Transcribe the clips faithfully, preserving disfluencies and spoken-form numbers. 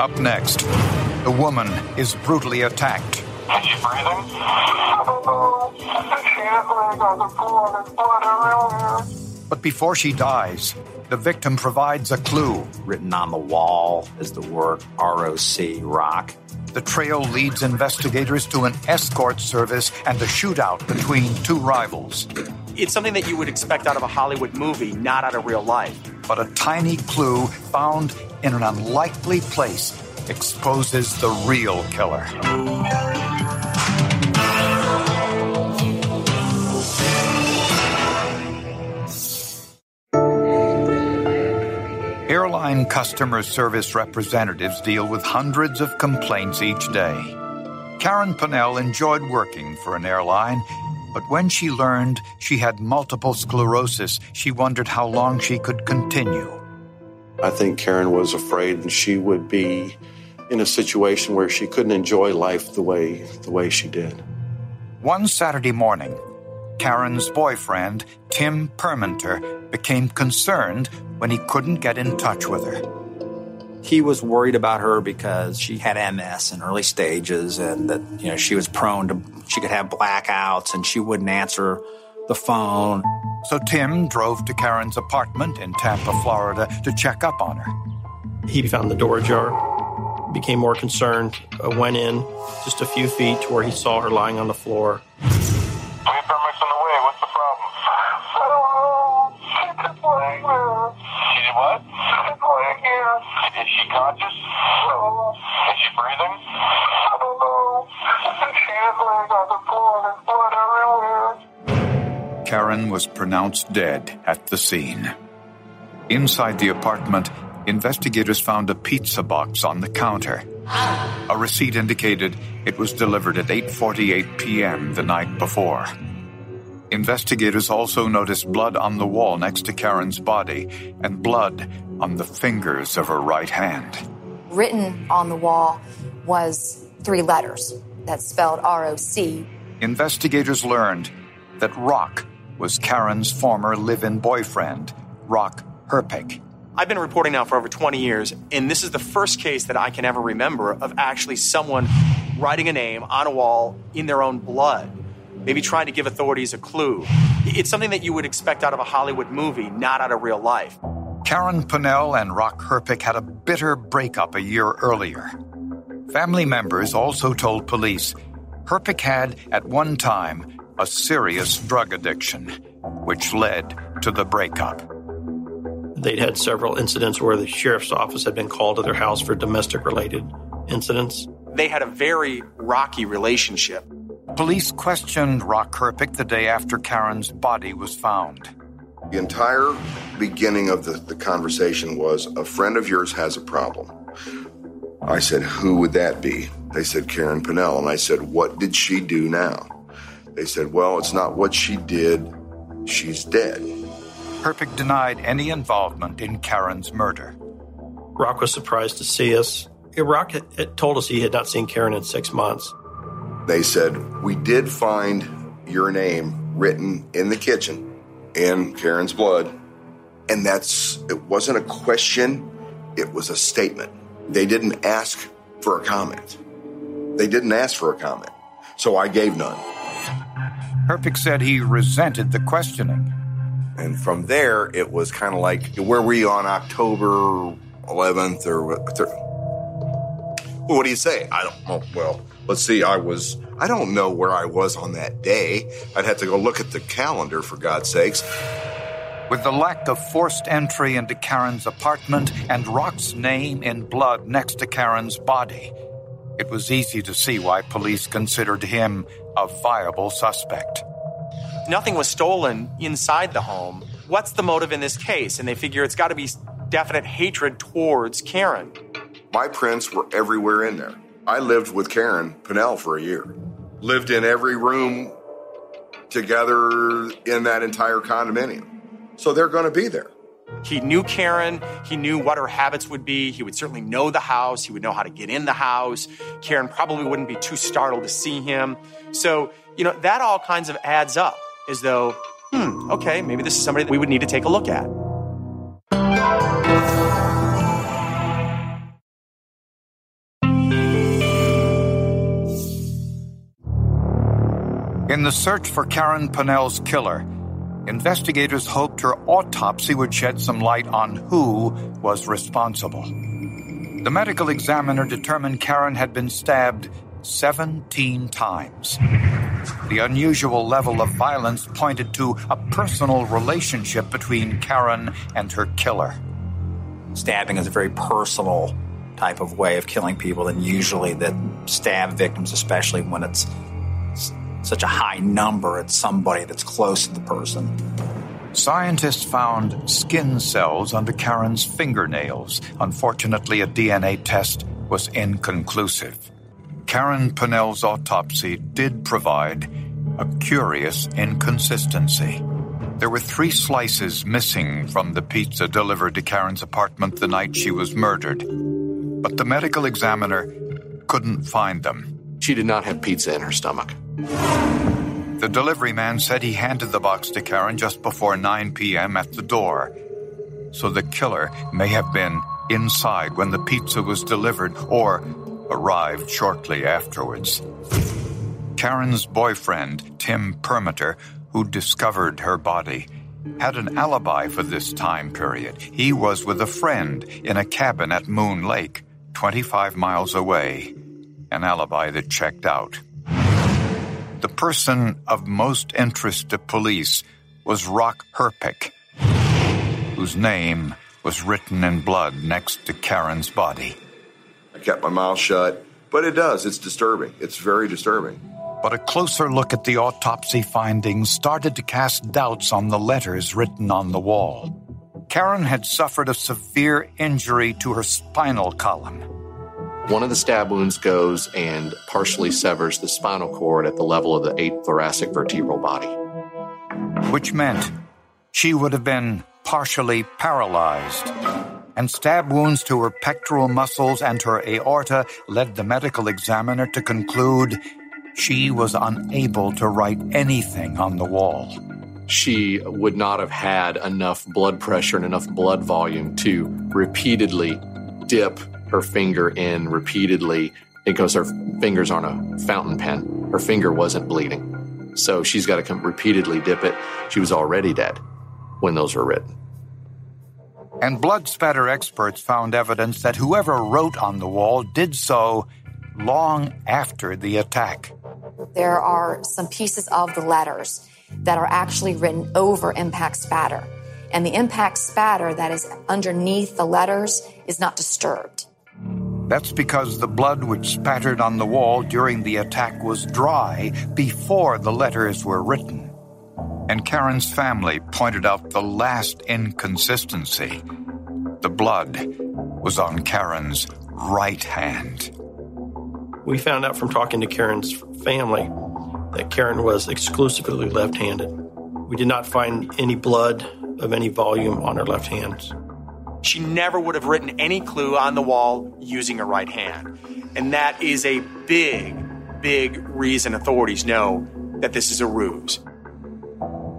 Up next, a woman is brutally attacked. Is she breathing? But before she dies, the victim provides a clue. Written on the wall is the word R O C, rock. The trail leads investigators to an escort service and a shootout between two rivals. It's something that you would expect out of a Hollywood movie, not out of real life. But a tiny clue found in an unlikely place exposes the real killer. Airline customer service representatives deal with hundreds of complaints each day. Karen Pinnell enjoyed working for an airline, but when she learned she had multiple sclerosis, she wondered how long she could continue. I think Karen was afraid she would be in a situation where she couldn't enjoy life the way, the way she did. One Saturday morning, Karen's boyfriend, Tim Permenter, became concerned when he couldn't get in touch with her. He was worried about her because she had M S in early stages and that, you know, she was prone to, she could have blackouts and she wouldn't answer the phone. So Tim drove to Karen's apartment in Tampa, Florida to check up on her. He found the door ajar, became more concerned, went in just a few feet to where he saw her lying on the floor. Karen was pronounced dead at the scene. Inside the apartment, investigators found a pizza box on the counter. A receipt indicated it was delivered at eight forty-eight p.m. the night before. Investigators also noticed blood on the wall next to Karen's body and blood on the fingers of her right hand. Written on the wall was three letters that spelled R O C. Investigators learned that Rock was Karen's former live-in boyfriend, Rock Herpick. I've been reporting now for over twenty years, and this is the first case that I can ever remember of actually someone writing a name on a wall in their own blood, maybe trying to give authorities a clue. It's something that you would expect out of a Hollywood movie, not out of real life. Karen Pinnell and Rock Herpick had a bitter breakup a year earlier. Family members also told police Herpick had, at one time, a serious drug addiction, which led to the breakup. They'd had several incidents where the sheriff's office had been called to their house for domestic-related incidents. They had a very rocky relationship. Police questioned Rock Herpick the day after Karen's body was found. The entire beginning of the, the conversation was, a friend of yours has a problem. I said, who would that be? They said, Karen Pinnell. And I said, what did she do now? They said, well, it's not what she did. She's dead. Herpick denied any involvement in Karen's murder. Rock was surprised to see us. Rock had told us he had not seen Karen in six months. They said, we did find your name written in the kitchen in Karen's blood. And that's, it wasn't a question. It was a statement. They didn't ask for a comment. They didn't ask for a comment. So I gave none. Herpick said he resented the questioning. And from there, it was kind of like, where were you on October eleventh or what? Well, what do you say? I don't know. Well, let's see. I was, I don't know where I was on that day. I'd have to go look at the calendar, for God's sakes. With the lack of forced entry into Karen's apartment and Rock's name in blood next to Karen's body, it was easy to see why police considered him a viable suspect. Nothing was stolen inside the home. What's the motive in this case? And they figure it's got to be definite hatred towards Karen. My prints were everywhere in there. I lived with Karen Pinnell for a year. Lived in every room together in that entire condominium. So they're going to be there. He knew Karen. He knew what her habits would be. He would certainly know the house. He would know how to get in the house. Karen probably wouldn't be too startled to see him. So, you know, that all kinds of adds up as though, hmm, okay, maybe this is somebody that we would need to take a look at. In the search for Karen Pinnell's killer, investigators hoped her autopsy would shed some light on who was responsible. The medical examiner determined Karen had been stabbed seventeen times. The unusual level of violence pointed to a personal relationship between Karen and her killer. Stabbing is a very personal type of way of killing people, and usually that stab victims, especially when it's such a high number at somebody that's close to the person. Scientists found skin cells under Karen's fingernails. Unfortunately, a D N A test was inconclusive. Karen Pinnell's autopsy did provide a curious inconsistency. There were three slices missing from the pizza delivered to Karen's apartment the night she was murdered, but the medical examiner couldn't find them. She did not have pizza in her stomach. The delivery man said he handed the box to Karen just before nine p.m. at the door. So the killer may have been inside when the pizza was delivered or arrived shortly afterwards. Karen's boyfriend, Tim Permenter, who discovered her body, had an alibi for this time period. He was with a friend in a cabin at Moon Lake, twenty-five miles away, an alibi that checked out. The person of most interest to police was Rock Herpick, whose name was written in blood next to Karen's body. I kept my mouth shut, but it does. It's disturbing. It's very disturbing. But a closer look at the autopsy findings started to cast doubts on the letters written on the wall. Karen had suffered a severe injury to her spinal column. One of the stab wounds goes and partially severs the spinal cord at the level of the eighth thoracic vertebral body. Which meant she would have been partially paralyzed. And stab wounds to her pectoral muscles and her aorta led the medical examiner to conclude she was unable to write anything on the wall. She would not have had enough blood pressure and enough blood volume to repeatedly dip her finger in repeatedly because her finger's on a fountain pen. Her finger wasn't bleeding. So she's got to come repeatedly dip it. She was already dead when those were written. And blood spatter experts found evidence that whoever wrote on the wall did so long after the attack. There are some pieces of the letters that are actually written over impact spatter. And the impact spatter that is underneath the letters is not disturbed. That's because the blood which spattered on the wall during the attack was dry before the letters were written. And Karen's family pointed out the last inconsistency. The blood was on Karen's right hand. We found out from talking to Karen's family that Karen was exclusively left-handed. We did not find any blood of any volume on her left hand. She never would have written any clue on the wall using her right hand. And that is a big, big reason authorities know that this is a ruse.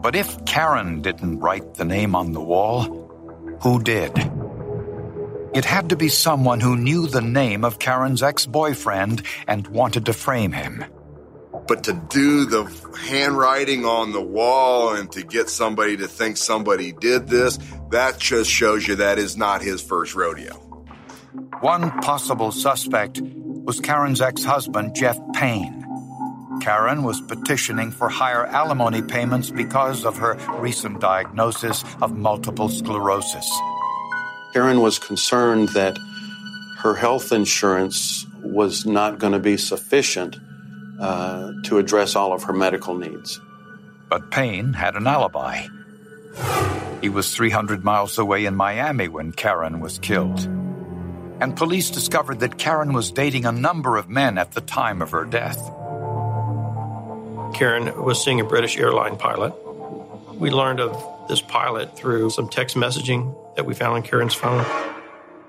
But if Karen didn't write the name on the wall, who did? It had to be someone who knew the name of Karen's ex-boyfriend and wanted to frame him. But to do the handwriting on the wall and to get somebody to think somebody did this, that just shows you that is not his first rodeo. One possible suspect was Karen's ex-husband, Jeff Payne. Karen was petitioning for higher alimony payments because of her recent diagnosis of multiple sclerosis. Karen was concerned that her health insurance was not going to be sufficient Uh, to address all of her medical needs. But Payne had an alibi. He was three hundred miles away in Miami when Karen was killed. And police discovered that Karen was dating a number of men at the time of her death. Karen was seeing a British airline pilot. We learned of this pilot through some text messaging that we found on Karen's phone.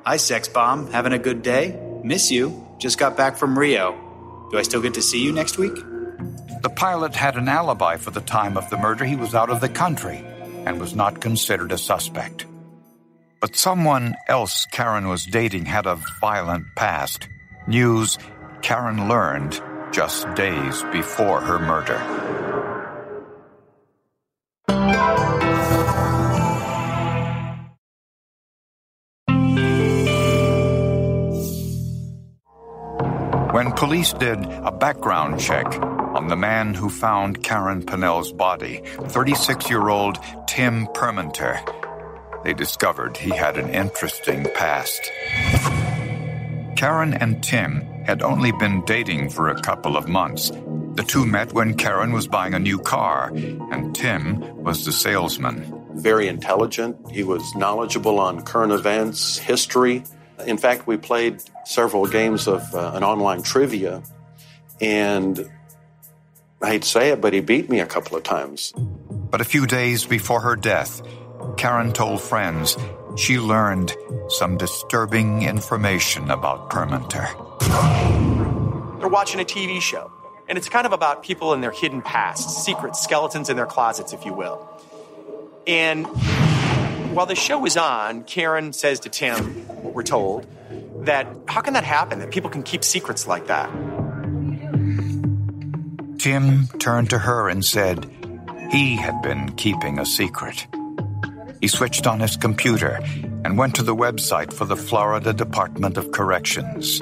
Hi, sex bomb. Having a good day? Miss you. Just got back from Rio. Do I still get to see you next week? The pilot had an alibi for the time of the murder. He was out of the country and was not considered a suspect. But someone else Karen was dating had a violent past. News Karen learned just days before her murder. When police did a background check on the man who found Karen Pinnell's body, thirty-six-year-old Tim Permenter, they discovered he had an interesting past. Karen and Tim had only been dating for a couple of months. The two met when Karen was buying a new car, and Tim was the salesman. Very intelligent. He was knowledgeable on current events, history. In fact, we played several games of uh, an online trivia, and I hate to say it, but he beat me a couple of times. But a few days before her death, Karen told friends she learned some disturbing information about Permenter. They're watching a T V show, and it's kind of about people and their hidden pasts, secret skeletons in their closets, if you will. And while the show is on, Karen says to Tim, what we're told, that how can that happen, that people can keep secrets like that? Tim turned to her and said he had been keeping a secret. He switched on his computer and went to the website for the Florida Department of Corrections.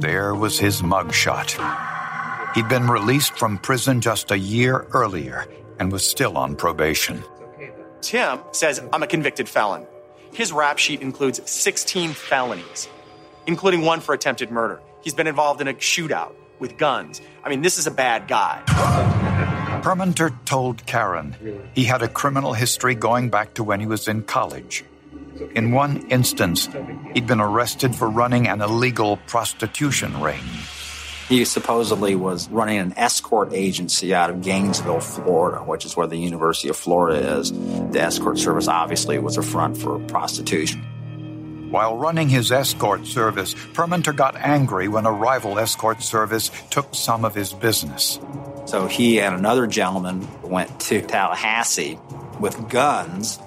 There was his mugshot. He'd been released from prison just a year earlier and was still on probation. Tim says, I'm a convicted felon. His rap sheet includes sixteen felonies, including one for attempted murder. He's been involved in a shootout with guns. I mean, this is a bad guy. Permenter told Karen he had a criminal history going back to when he was in college. In one instance, he'd been arrested for running an illegal prostitution ring. He supposedly was running an escort agency out of Gainesville, Florida, which is where the University of Florida is. The escort service obviously was a front for prostitution. While running his escort service, Permenter got angry when a rival escort service took some of his business. So he and another gentleman went to Tallahassee with guns,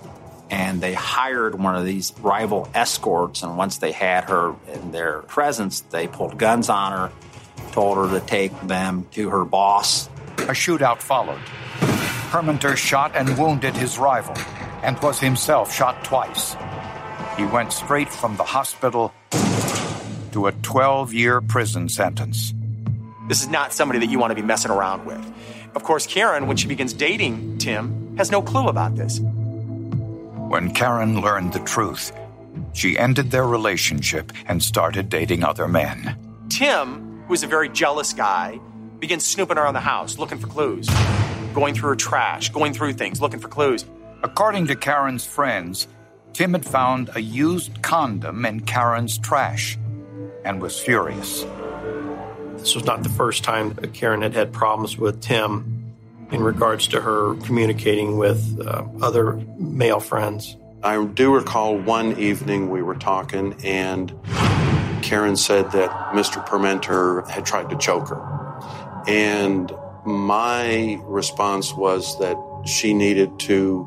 and they hired one of these rival escorts, and once they had her in their presence, they pulled guns on her, told her to take them to her boss. A shootout followed. Permenter shot and wounded his rival, and was himself shot twice. He went straight from the hospital to a twelve-year prison sentence. This is not somebody that you want to be messing around with. Of course, Karen, when she begins dating Tim, has no clue about this. When Karen learned the truth, she ended their relationship and started dating other men. Tim, who is a very jealous guy, begins snooping around the house, looking for clues, going through her trash, going through things, looking for clues. According to Karen's friends, Tim had found a used condom in Karen's trash and was furious. This was not the first time that Karen had had problems with Tim in regards to her communicating with uh, other male friends. I do recall one evening we were talking, and Karen said that Mister Permenter had tried to choke her. And my response was that she needed to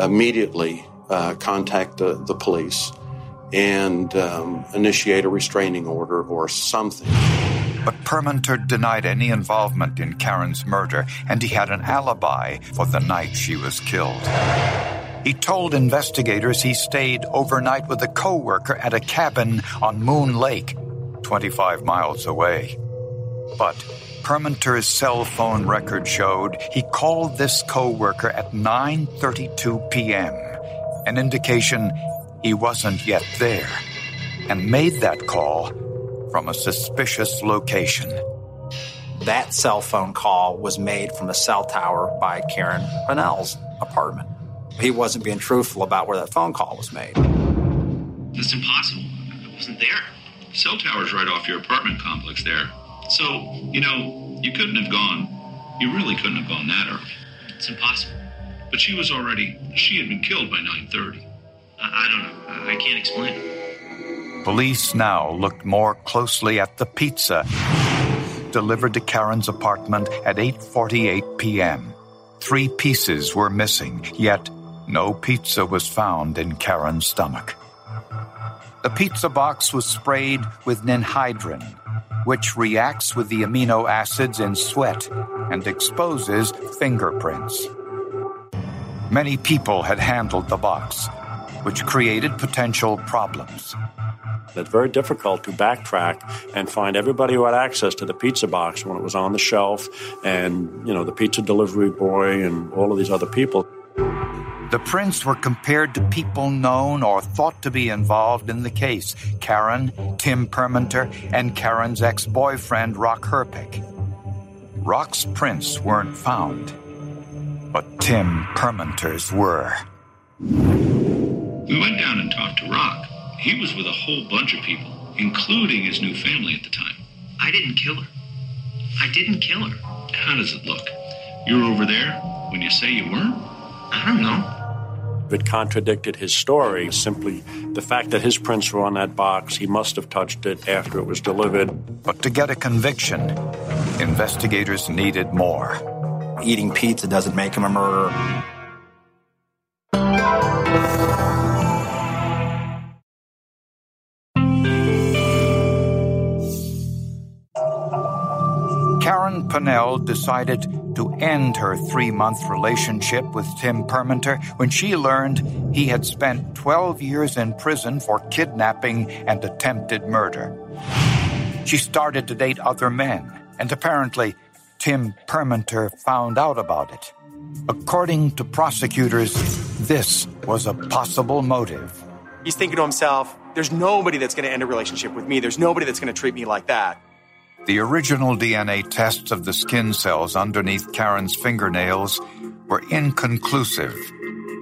immediately Uh, contact the, the police and um, initiate a restraining order or something. But Permenter denied any involvement in Karen's murder, and he had an alibi for the night she was killed. He told investigators he stayed overnight with a co-worker at a cabin on Moon Lake, twenty-five miles away. But Permenter's cell phone record showed he called this co-worker at nine thirty-two p.m., an indication he wasn't yet there, and made that call from a suspicious location. That cell phone call was made from a cell tower by Karen Pinnell's apartment. He wasn't being truthful about where that phone call was made. That's impossible. I wasn't there. Cell tower's right off your apartment complex there. So, you know, you couldn't have gone. You really couldn't have gone that early. It's impossible. But she was already, she had been killed by nine thirty. I, I don't know. I can't explain it. Police now looked more closely at the pizza delivered to Karen's apartment at eight forty-eight p.m. Three pieces were missing, yet no pizza was found in Karen's stomach. The pizza box was sprayed with ninhydrin, which reacts with the amino acids in sweat and exposes fingerprints. Many people had handled the box, which created potential problems. It's very difficult to backtrack and find everybody who had access to the pizza box when it was on the shelf and, you know, the pizza delivery boy and all of these other people. The prints were compared to people known or thought to be involved in the case, Karen, Tim Permenter, and Karen's ex-boyfriend, Rock Herpick. Rock's prints weren't found, but Tim Permenter's were. We went down and talked to Rock. He was with a whole bunch of people, including his new family at the time. I didn't kill her. I didn't kill her. How does it look? You're over there when you say you weren't? I don't know. It contradicted his story. Simply the fact that his prints were on that box, he must have touched it after it was delivered. But to get a conviction, investigators needed more. Eating pizza doesn't make him a murderer. Karen Pinnell decided to end her three-month relationship with Tim Permenter when she learned he had spent twelve years in prison for kidnapping and attempted murder. She started to date other men, and apparently Tim Permenter found out about it. According to prosecutors, this was a possible motive. He's thinking to himself, there's nobody that's going to end a relationship with me. There's nobody that's going to treat me like that. The original D N A tests of the skin cells underneath Karen's fingernails were inconclusive,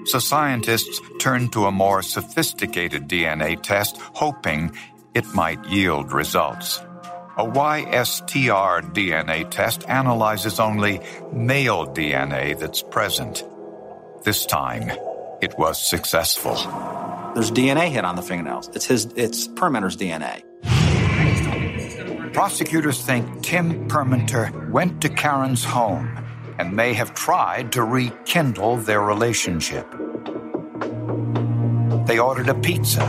so scientists turned to a more sophisticated D N A test, hoping it might yield results. A Y S T R D N A test analyzes only male D N A that's present. This time, it was successful. There's D N A hit on the fingernails. It's his. It's Permenter's D N A. Prosecutors think Tim Permenter went to Karen's home and may have tried to rekindle their relationship. They ordered a pizza,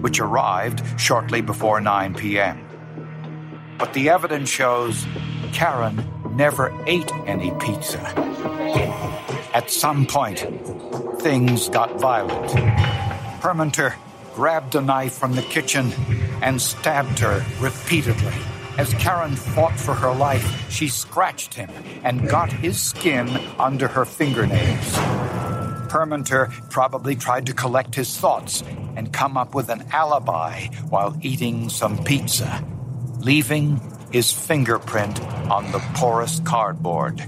which arrived shortly before nine p.m. But the evidence shows Karen never ate any pizza. At some point, things got violent. Permenter grabbed a knife from the kitchen and stabbed her repeatedly. As Karen fought for her life, she scratched him and got his skin under her fingernails. Permenter probably tried to collect his thoughts and come up with an alibi while eating some pizza, leaving his fingerprint on the porous cardboard.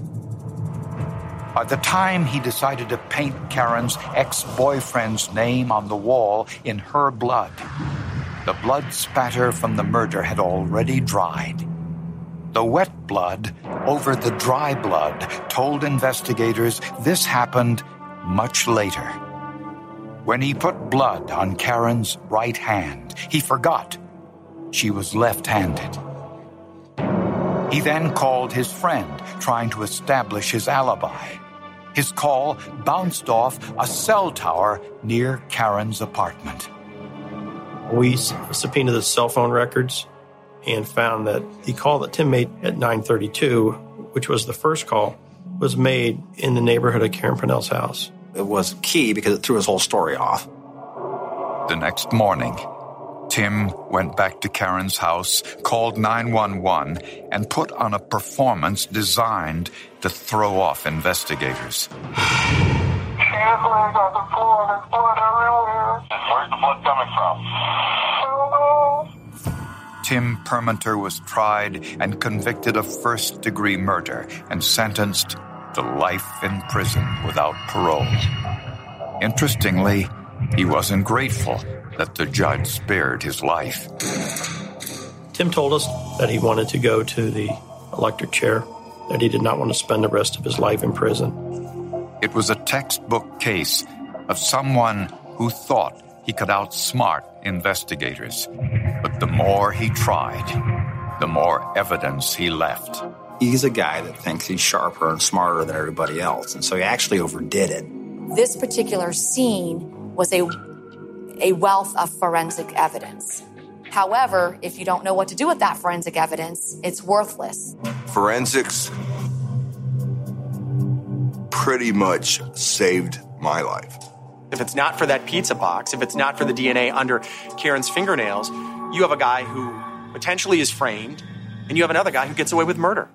By the time he decided to paint Karen's ex-boyfriend's name on the wall in her blood, the blood spatter from the murder had already dried. The wet blood over the dry blood told investigators this happened much later. When he put blood on Karen's right hand, he forgot she was left-handed. He then called his friend, trying to establish his alibi. His call bounced off a cell tower near Karen's apartment. We subpoenaed the cell phone records and found that the call that Tim made at nine thirty-two, which was the first call, was made in the neighborhood of Karen Pinnell's house. It was key because it threw his whole story off. The next morning, Tim went back to Karen's house, called nine one one, and put on a performance designed to throw off investigators. Where's the blood coming from? Tim Permenter was tried and convicted of first-degree murder and sentenced to life in prison without parole. Interestingly, he wasn't grateful that the judge spared his life. Tim told us that he wanted to go to the electric chair, that he did not want to spend the rest of his life in prison. It was a textbook case of someone who thought he could outsmart investigators. But the more he tried, the more evidence he left. He's a guy that thinks he's sharper and smarter than everybody else, and so he actually overdid it. This particular scene was a, a wealth of forensic evidence. However, if you don't know what to do with that forensic evidence, it's worthless. Forensics pretty much saved my life. If it's not for that pizza box, if it's not for the D N A under Karen's fingernails, you have a guy who potentially is framed, and you have another guy who gets away with murder.